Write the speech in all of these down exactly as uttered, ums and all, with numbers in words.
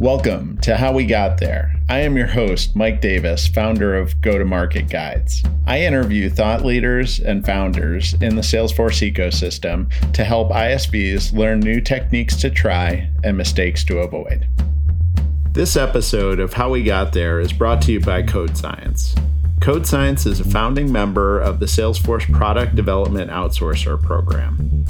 Welcome to How We Got There. I am your host, Mike Davis, founder of Go To Market Guides. I interview thought leaders and founders in the Salesforce ecosystem to help I S Vs learn new techniques to try and mistakes to avoid. This episode of How We Got There is brought to you by CodeScience. CodeScience is a founding member of the Salesforce Product Development Outsourcer Program.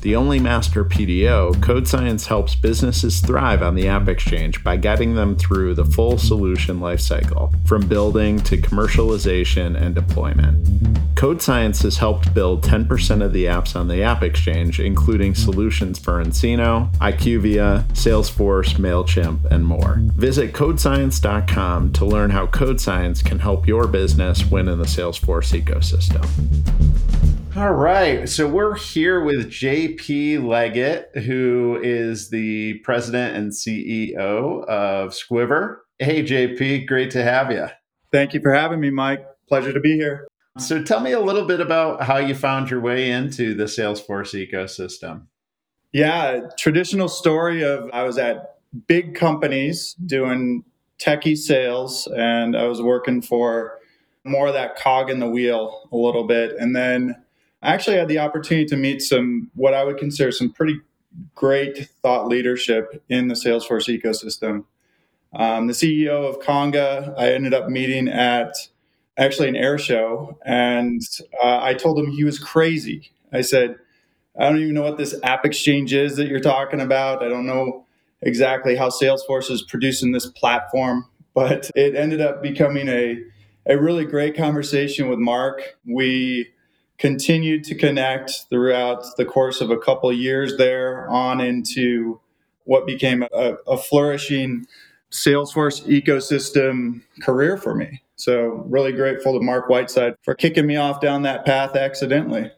The only master P D O, CodeScience helps businesses thrive on the AppExchange by guiding them through the full solution lifecycle, from building to commercialization and deployment. CodeScience has helped build ten percent of the apps on the AppExchange, including solutions for Encino, I Q V I A, Salesforce, MailChimp, and more. Visit code science dot com to learn how CodeScience can help your business win in the Salesforce ecosystem. All right, so we're here with J P Leggett, who is the president and C E O of Squivr. Hey, J P, great to have you. Thank you for having me, Mike. Pleasure to be here. So tell me a little bit about how you found your way into the Salesforce ecosystem. Yeah, traditional story of I was at big companies doing techie sales, and I was working for more of that cog in the wheel a little bit. And then I actually had the opportunity to meet some, what I would consider some pretty great thought leadership in the Salesforce ecosystem. Um, the C E O of Conga, I ended up meeting at actually an air show, and uh, I told him he was crazy. I said, I don't even know what this AppExchange is that you're talking about. I don't know exactly how Salesforce is producing this platform, but it ended up becoming a, a really great conversation with Mark. We continued to connect throughout the course of a couple of years there on into what became a, a flourishing Salesforce ecosystem career for me. So really grateful to Mark Whiteside for kicking me off down that path accidentally.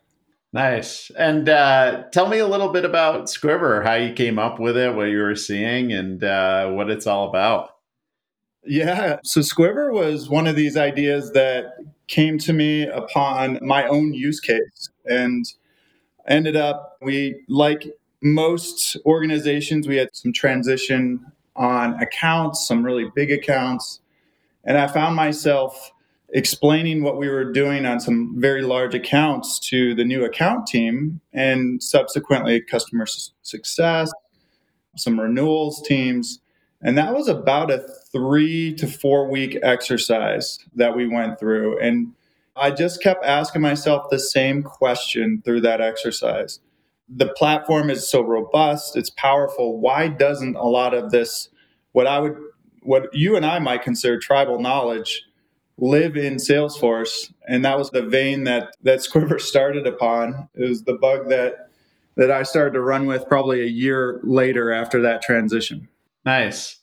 Nice. And uh, tell me a little bit about Squivr, how you came up with it, what you were seeing, and uh, what it's all about. Yeah. So Squivr was one of these ideas that came to me upon my own use case, and ended up, we, like most organizations, we had some transition on accounts, some really big accounts. And I found myself explaining what we were doing on some very large accounts to the new account team, and subsequently customer success, some renewals teams. And that was about a three to four week exercise that we went through. And I just kept asking myself the same question through that exercise. The platform is so robust, it's powerful. Why doesn't a lot of this, what I would, what you and I might consider tribal knowledge, live in Salesforce? And that was the vein that, that Squivr started upon. It was the bug that, that I started to run with probably a year later after that transition. Nice.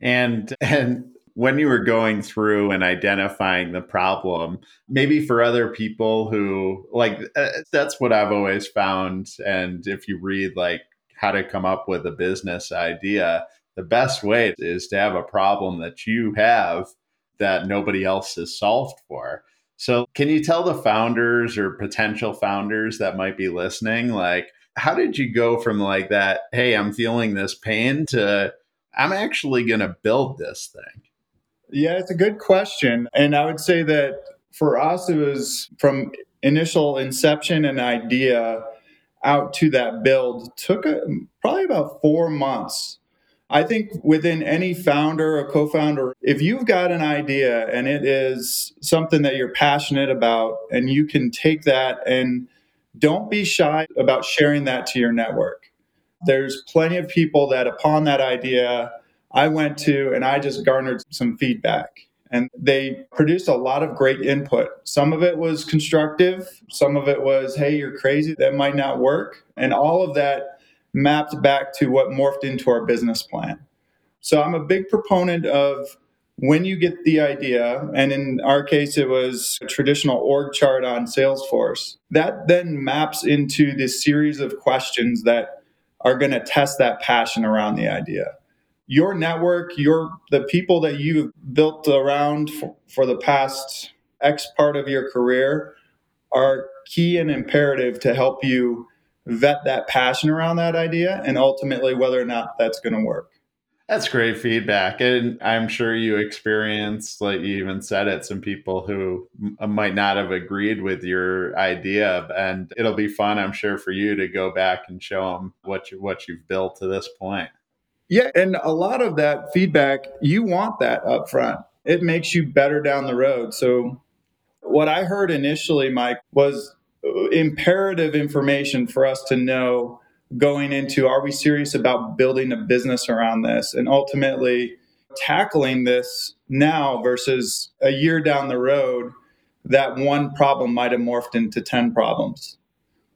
And and when you were going through and identifying the problem, maybe for other people who like, uh, that's what I've always found. And if you read like how to come up with a business idea, the best way is to have a problem that you have that nobody else has solved for. So can you tell the founders or potential founders that might be listening, like, how did you go from like that, hey, I'm feeling this pain, to I'm actually going to build this thing? Yeah, it's a good question. And I would say that for us, it was from initial inception and idea out to that build took a, probably about four months. I think within any founder or co-founder, if you've got an idea and it is something that you're passionate about and you can take that, and don't be shy about sharing that to your network. There's plenty of people that upon that idea, I went to and I just garnered some feedback. And they produced a lot of great input. Some of it was constructive. Some of it was, hey, you're crazy. That might not work. And all of that mapped back to what morphed into our business plan. So I'm a big proponent of when you get the idea, and in our case, it was a traditional org chart on Salesforce, that then maps into this series of questions that are going to test that passion around the idea. Your network, your the people that you've built around for, for the past X part of your career are key and imperative to help you vet that passion around that idea and ultimately whether or not that's going to work. That's great feedback. And I'm sure you experienced, like you even said it, some people who m- might not have agreed with your idea. And it'll be fun, I'm sure, for you to go back and show them what, you, what you've built to this point. Yeah. And a lot of that feedback, you want that up front. It makes you better down the road. So what I heard initially, Mike, was imperative information for us to know going into, are we serious about building a business around this and ultimately tackling this now versus a year down the road, that one problem might have morphed into ten problems.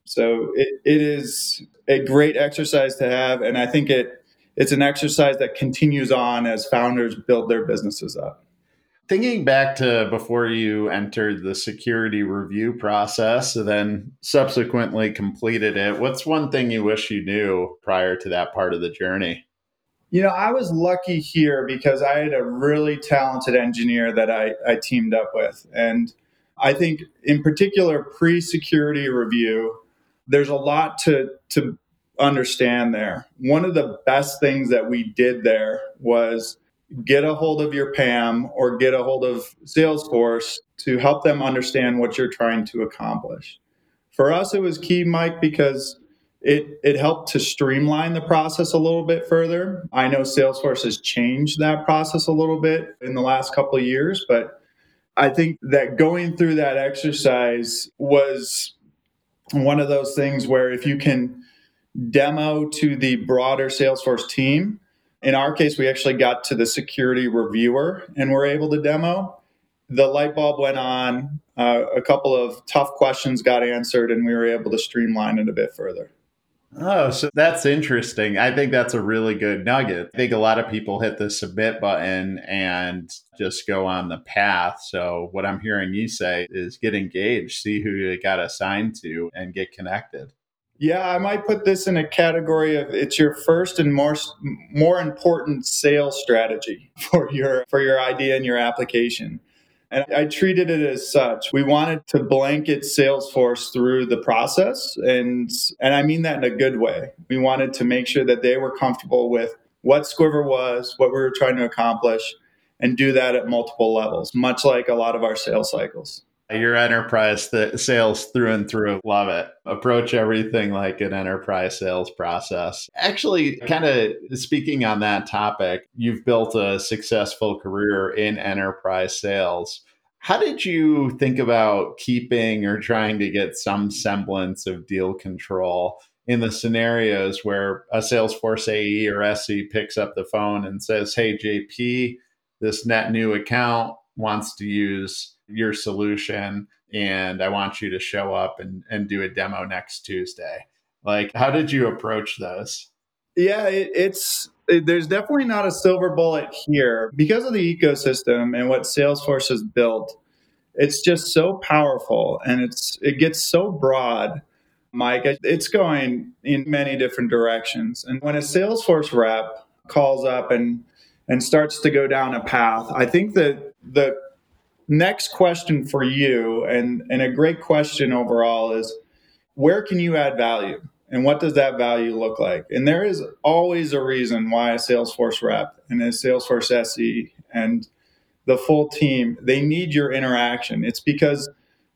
So it, it is a great exercise to have. And I think it it's an exercise that continues on as founders build their businesses up. Thinking back to before you entered the security review process and then subsequently completed it, what's one thing you wish you knew prior to that part of the journey? You know, I was lucky here because I had a really talented engineer that I, I teamed up with. And I think in particular, pre-security review, there's a lot to, to understand there. One of the best things that we did there was get a hold of your P A M or get a hold of Salesforce to help them understand what you're trying to accomplish. For us, it was key, Mike, because it, it helped to streamline the process a little bit further. I know Salesforce has changed that process a little bit in the last couple of years, but I think that going through that exercise was one of those things where if you can demo to the broader Salesforce team. In our case, we actually got to the security reviewer and were able to demo. The light bulb went on, uh, a couple of tough questions got answered, and we were able to streamline it a bit further. Oh, so that's interesting. I think that's a really good nugget. I think a lot of people hit the submit button and just go on the path. So what I'm hearing you say is get engaged, see who you got assigned to, and get connected. Yeah, I might put this in a category of it's your first and more more important sales strategy for your for your idea and your application. And I treated it as such. We wanted to blanket Salesforce through the process, and and I mean that in a good way. We wanted to make sure that they were comfortable with what Squivr was, what we were trying to accomplish, and do that at multiple levels, much like a lot of our sales cycles. Your enterprise th- sales through and through. Love it. Approach everything like an enterprise sales process. Actually, kind of speaking on that topic, you've built a successful career in enterprise sales. How did you think about keeping or trying to get some semblance of deal control in the scenarios where a Salesforce A E or S E picks up the phone and says, hey, J P, this net new account wants to use your solution, and I want you to show up and, and do a demo next Tuesday. Like, how did you approach those? Yeah, it, it's it, there's definitely not a silver bullet here. Because of the ecosystem and what Salesforce has built, it's just so powerful, and it's it gets so broad, Mike. It's going in many different directions. And when a Salesforce rep calls up and, and starts to go down a path, I think that the next question for you, and, and a great question overall, is where can you add value? And what does that value look like? And there is always a reason why a Salesforce rep and a Salesforce S E and the full team, they need your interaction. It's because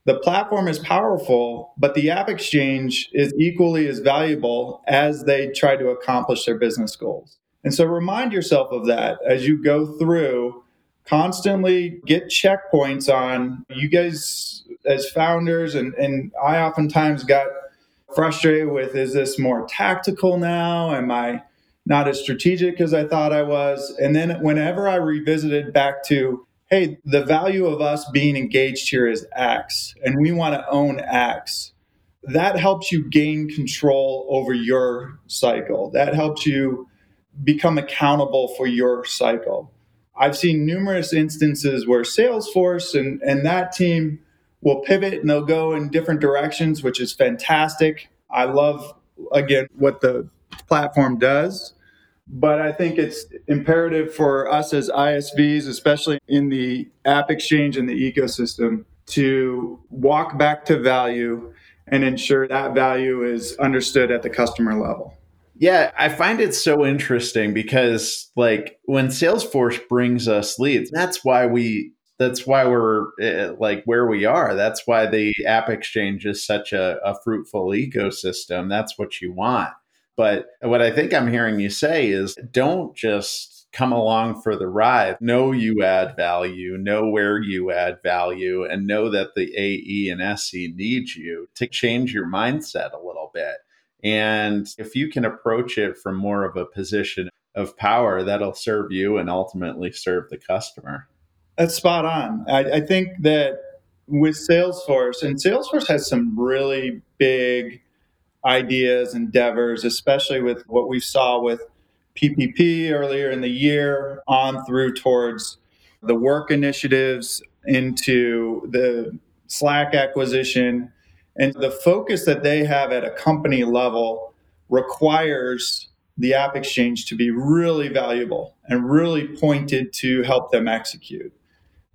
the platform is powerful, but the AppExchange is equally as valuable as they try to accomplish their business goals. And so remind yourself of that as you go through. Constantly get checkpoints on you guys as founders. And, and I oftentimes got frustrated with, is this more tactical now? Am I not as strategic as I thought I was? And then whenever I revisited back to, hey, the value of us being engaged here is X, and we want to own X. That helps you gain control over your cycle. That helps you become accountable for your cycle. I've seen numerous instances where Salesforce and, and that team will pivot and they'll go in different directions, which is fantastic. I love, again, what the platform does. But I think it's imperative for us as I S Vs, especially in the AppExchange and the ecosystem, to walk back to value and ensure that value is understood at the customer level. Yeah, I find it so interesting because like when Salesforce brings us leads, that's why we that's why we're uh, like where we are. That's why the AppExchange is such a, a fruitful ecosystem. That's what you want. But what I think I'm hearing you say is don't just come along for the ride. Know you add value, know where you add value, and know that the A E and S E need you to change your mindset a little bit. And if you can approach it from more of a position of power, that'll serve you and ultimately serve the customer. That's spot on. I, I think that with Salesforce, and Salesforce has some really big ideas, endeavors, especially with what we saw with P P P earlier in the year on through towards the work initiatives into the Slack acquisition. And the focus that they have at a company level requires the AppExchange to be really valuable and really pointed to help them execute.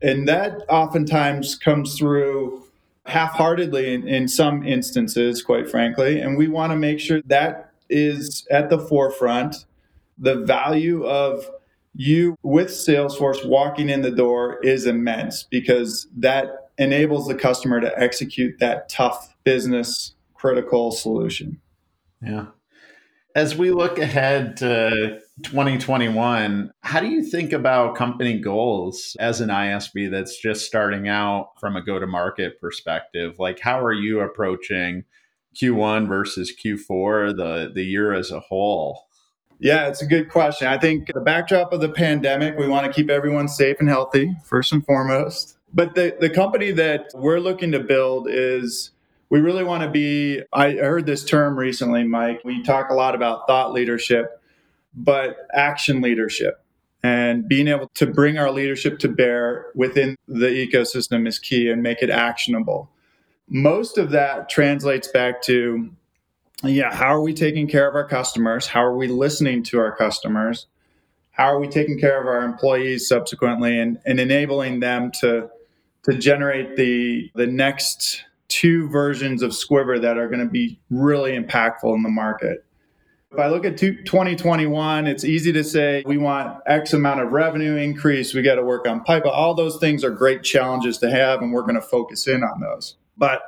And that oftentimes comes through half-heartedly in, in some instances, quite frankly. And we want to make sure that is at the forefront. The value of you with Salesforce walking in the door is immense because that enables the customer to execute that tough business critical solution. Yeah. As we look ahead to twenty twenty-one, how do you think about company goals as an I S V that's just starting out from a go-to-market perspective? Like, how are you approaching Q one versus Q four, the, the year as a whole? Yeah, it's a good question. I think the backdrop of the pandemic, we want to keep everyone safe and healthy, first and foremost. But the, the company that we're looking to build is, we really want to be, I heard this term recently, Mike, we talk a lot about thought leadership, but action leadership and being able to bring our leadership to bear within the ecosystem is key and make it actionable. Most of that translates back to, yeah, how are we taking care of our customers? How are we listening to our customers? How are we taking care of our employees subsequently and, and enabling them to to generate the the next two versions of Squivr that are going to be really impactful in the market? If I look at twenty twenty-one, it's easy to say we want X amount of revenue increase. We got to work on pipe. All those things are great challenges to have, and we're going to focus in on those. But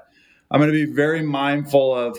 I'm going to be very mindful of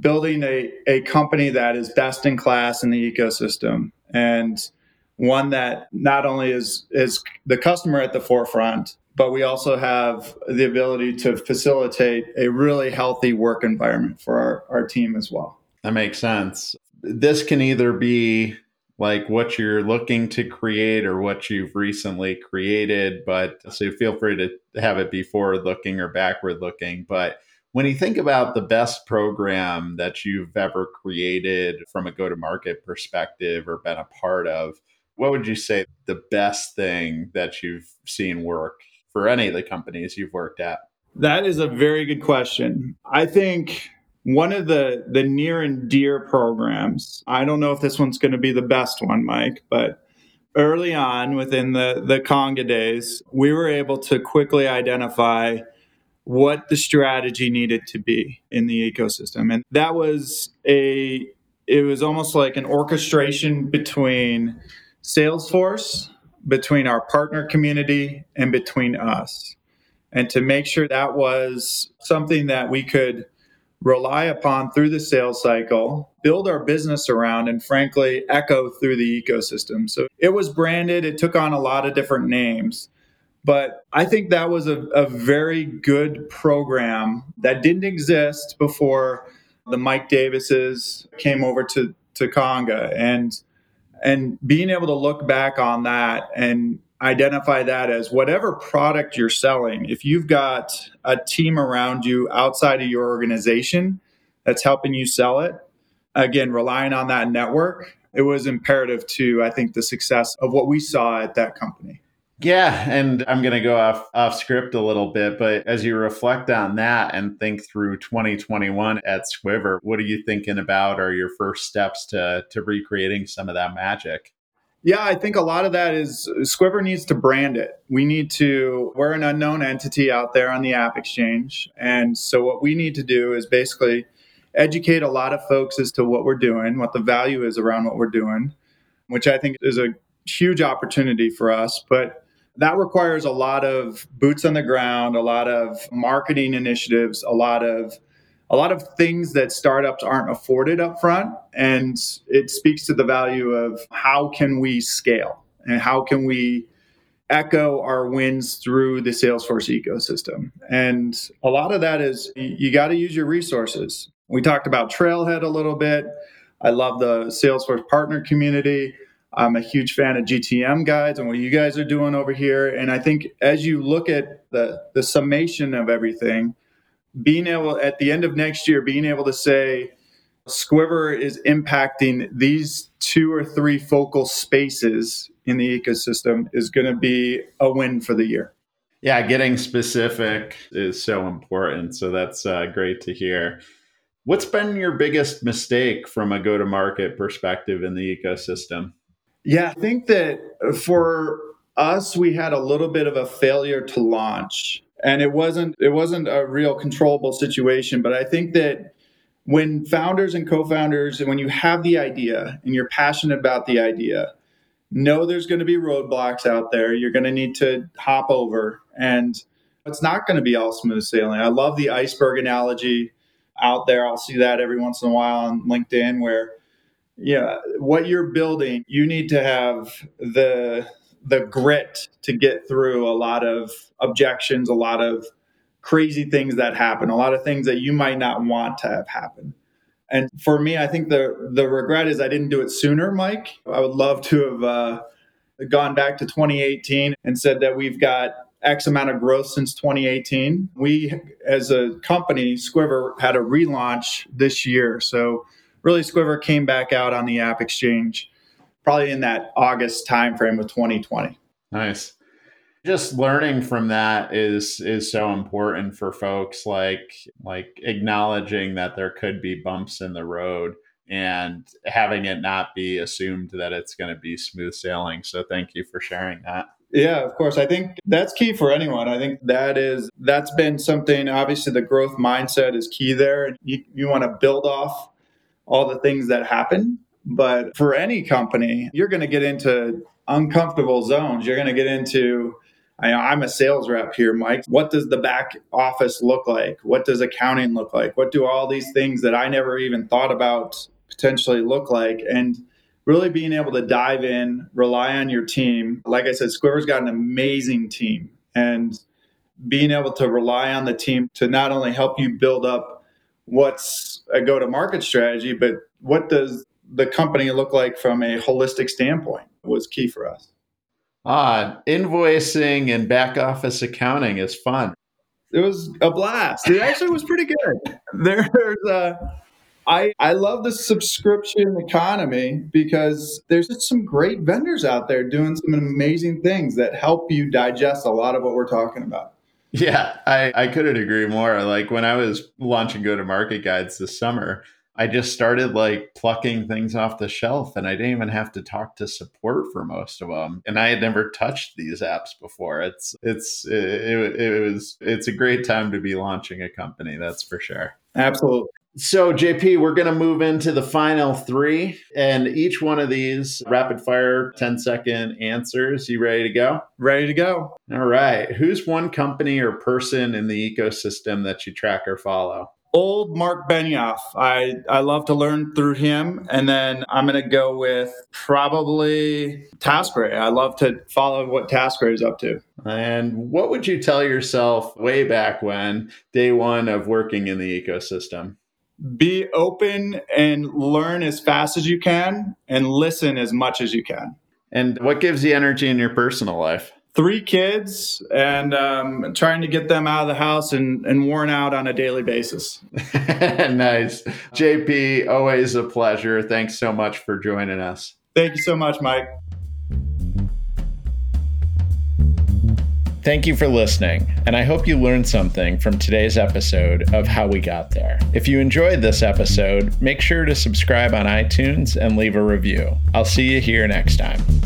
building a, a company that is best in class in the ecosystem and one that not only is, is the customer at the forefront, but we also have the ability to facilitate a really healthy work environment for our, our team as well. That makes sense. This can either be like what you're looking to create or what you've recently created, but so feel free to have it be forward-looking or backward-looking. But when you think about the best program that you've ever created from a go-to-market perspective or been a part of, what would you say the best thing that you've seen work for any of the companies you've worked at? That is a very good question. I think one of the, the near and dear programs, I don't know if this one's going to be the best one, Mike, but early on within the, the Conga days, we were able to quickly identify what the strategy needed to be in the ecosystem. And that was a, it was almost like an orchestration between Salesforce, between our partner community, and between us. And to make sure that was something that we could rely upon through the sales cycle, build our business around, and frankly, echo through the ecosystem. So it was branded, it took on a lot of different names. But I think that was a, a very good program that didn't exist before the Mike Davises came over to, to Conga. And And being able to look back on that and identify that as whatever product you're selling, if you've got a team around you outside of your organization that's helping you sell it, again, relying on that network, it was imperative to, I think, the success of what we saw at that company. Yeah, and I'm going to go off, off script a little bit, but as you reflect on that and think through twenty twenty-one at Squivr, what are you thinking about are your first steps to, to recreating some of that magic? Yeah, I think a lot of that is Squivr needs to brand it. We need to, we're an unknown entity out there on the AppExchange. And so what we need to do is basically educate a lot of folks as to what we're doing, what the value is around what we're doing, which I think is a huge opportunity for us. But that requires a lot of boots on the ground, a lot of marketing initiatives, a lot of a lot of things that startups aren't afforded up front. And it speaks to the value of how can we scale and how can we echo our wins through the Salesforce ecosystem. And a lot of that is you got to use your resources. We talked about Trailhead a little bit. I love the Salesforce partner community. I'm a huge fan of G T M guides and what you guys are doing over here. And I think as you look at the, the summation of everything, being able at the end of next year, being able to say Squivr is impacting these two or three focal spaces in the ecosystem is going to be a win for the year. Yeah, getting specific is so important. So that's uh, great to hear. What's been your biggest mistake from a go-to-market perspective in the ecosystem? Yeah, I think that for us, we had a little bit of a failure to launch. And it wasn't it wasn't a real controllable situation. But I think that when founders and co-founders, and when you have the idea and you're passionate about the idea, know there's going to be roadblocks out there you're going to need to hop over. And it's not going to be all smooth sailing. I love the iceberg analogy out there. I'll see that every once in a while on LinkedIn where, yeah, what you're building, you need to have the... the grit to get through a lot of objections, a lot of crazy things that happen, a lot of things that you might not want to have happen. And for me, I think the the regret is I didn't do it sooner, Mike. I would love to have uh, gone back to twenty eighteen and said that we've got X amount of growth since twenty eighteen. We, as a company, Squivr had a relaunch this year. So really Squivr came back out on the AppExchange probably in that August timeframe of twenty twenty. Nice. Just learning from that is is so important for folks, like like acknowledging that there could be bumps in the road and having it not be assumed that it's going to be smooth sailing. So thank you for sharing that. Yeah, of course. I think that's key for anyone. I think that is, that's been something, obviously the growth mindset is key there. And you, you want to build off all the things that happen. But for any company, you're going to get into uncomfortable zones. You're going to get into, I, I'm a sales rep here, Mike. What does the back office look like? What does accounting look like? What do all these things that I never even thought about potentially look like? And really being able to dive in, rely on your team. Like I said, Squivr's got an amazing team. And being able to rely on the team to not only help you build up what's a go-to-market strategy, but what does the company look like from a holistic standpoint was key for us. Ah, invoicing and back office accounting is fun. It was a blast. It actually was pretty good. There's a, I, I love the subscription economy because there's just some great vendors out there doing some amazing things that help you digest a lot of what we're talking about. Yeah, I, I couldn't agree more. Like when I was launching Go To Market Guides this summer, I just started like plucking things off the shelf and I didn't even have to talk to support for most of them. And I had never touched these apps before. It's, it's, it, it, it was, it's a great time to be launching a company. That's for sure. Absolutely. So J P, we're going to move into the final three and each one of these rapid fire ten second answers. You ready to go? Ready to go. All right. Who's one company or person in the ecosystem that you track or follow? Old Mark Benioff. I, I love to learn through him. And then I'm going to go with probably TaskRay. I love to follow what TaskRay is up to. And what would you tell yourself way back when, day one of working in the ecosystem? Be open and learn as fast as you can and listen as much as you can. And what gives you energy in your personal life? Three kids and um, trying to get them out of the house and, and worn out on a daily basis. Nice. J P, always a pleasure. Thanks so much for joining us. Thank you so much, Mike. Thank you for listening, and I hope you learned something from today's episode of How We Got There. If you enjoyed this episode, make sure to subscribe on iTunes and leave a review. I'll see you here next time.